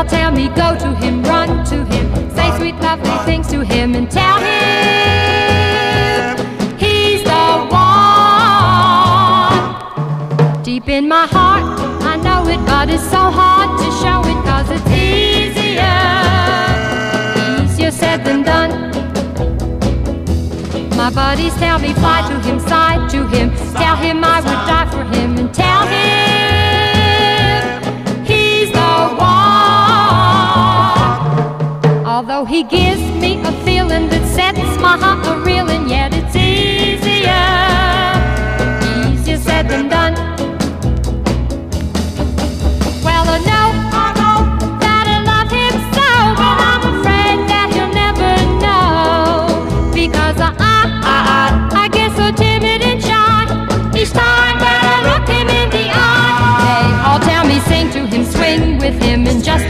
all tell me, go to him, run to him, say sweet lovely things to him and tell him he's the one. Deep in my heart, I know it, but it's so hard to show it, 'cause it's easier said than done. My buddies tell me, fly to him, sigh to him, tell him I would die for him and tell him he's the one. Although he gives me a feeling that sets my heart a-reeling, yet it's easier said than done. Well, I know each time that I look him in the eye, they all tell me sing to him, swing with him, and just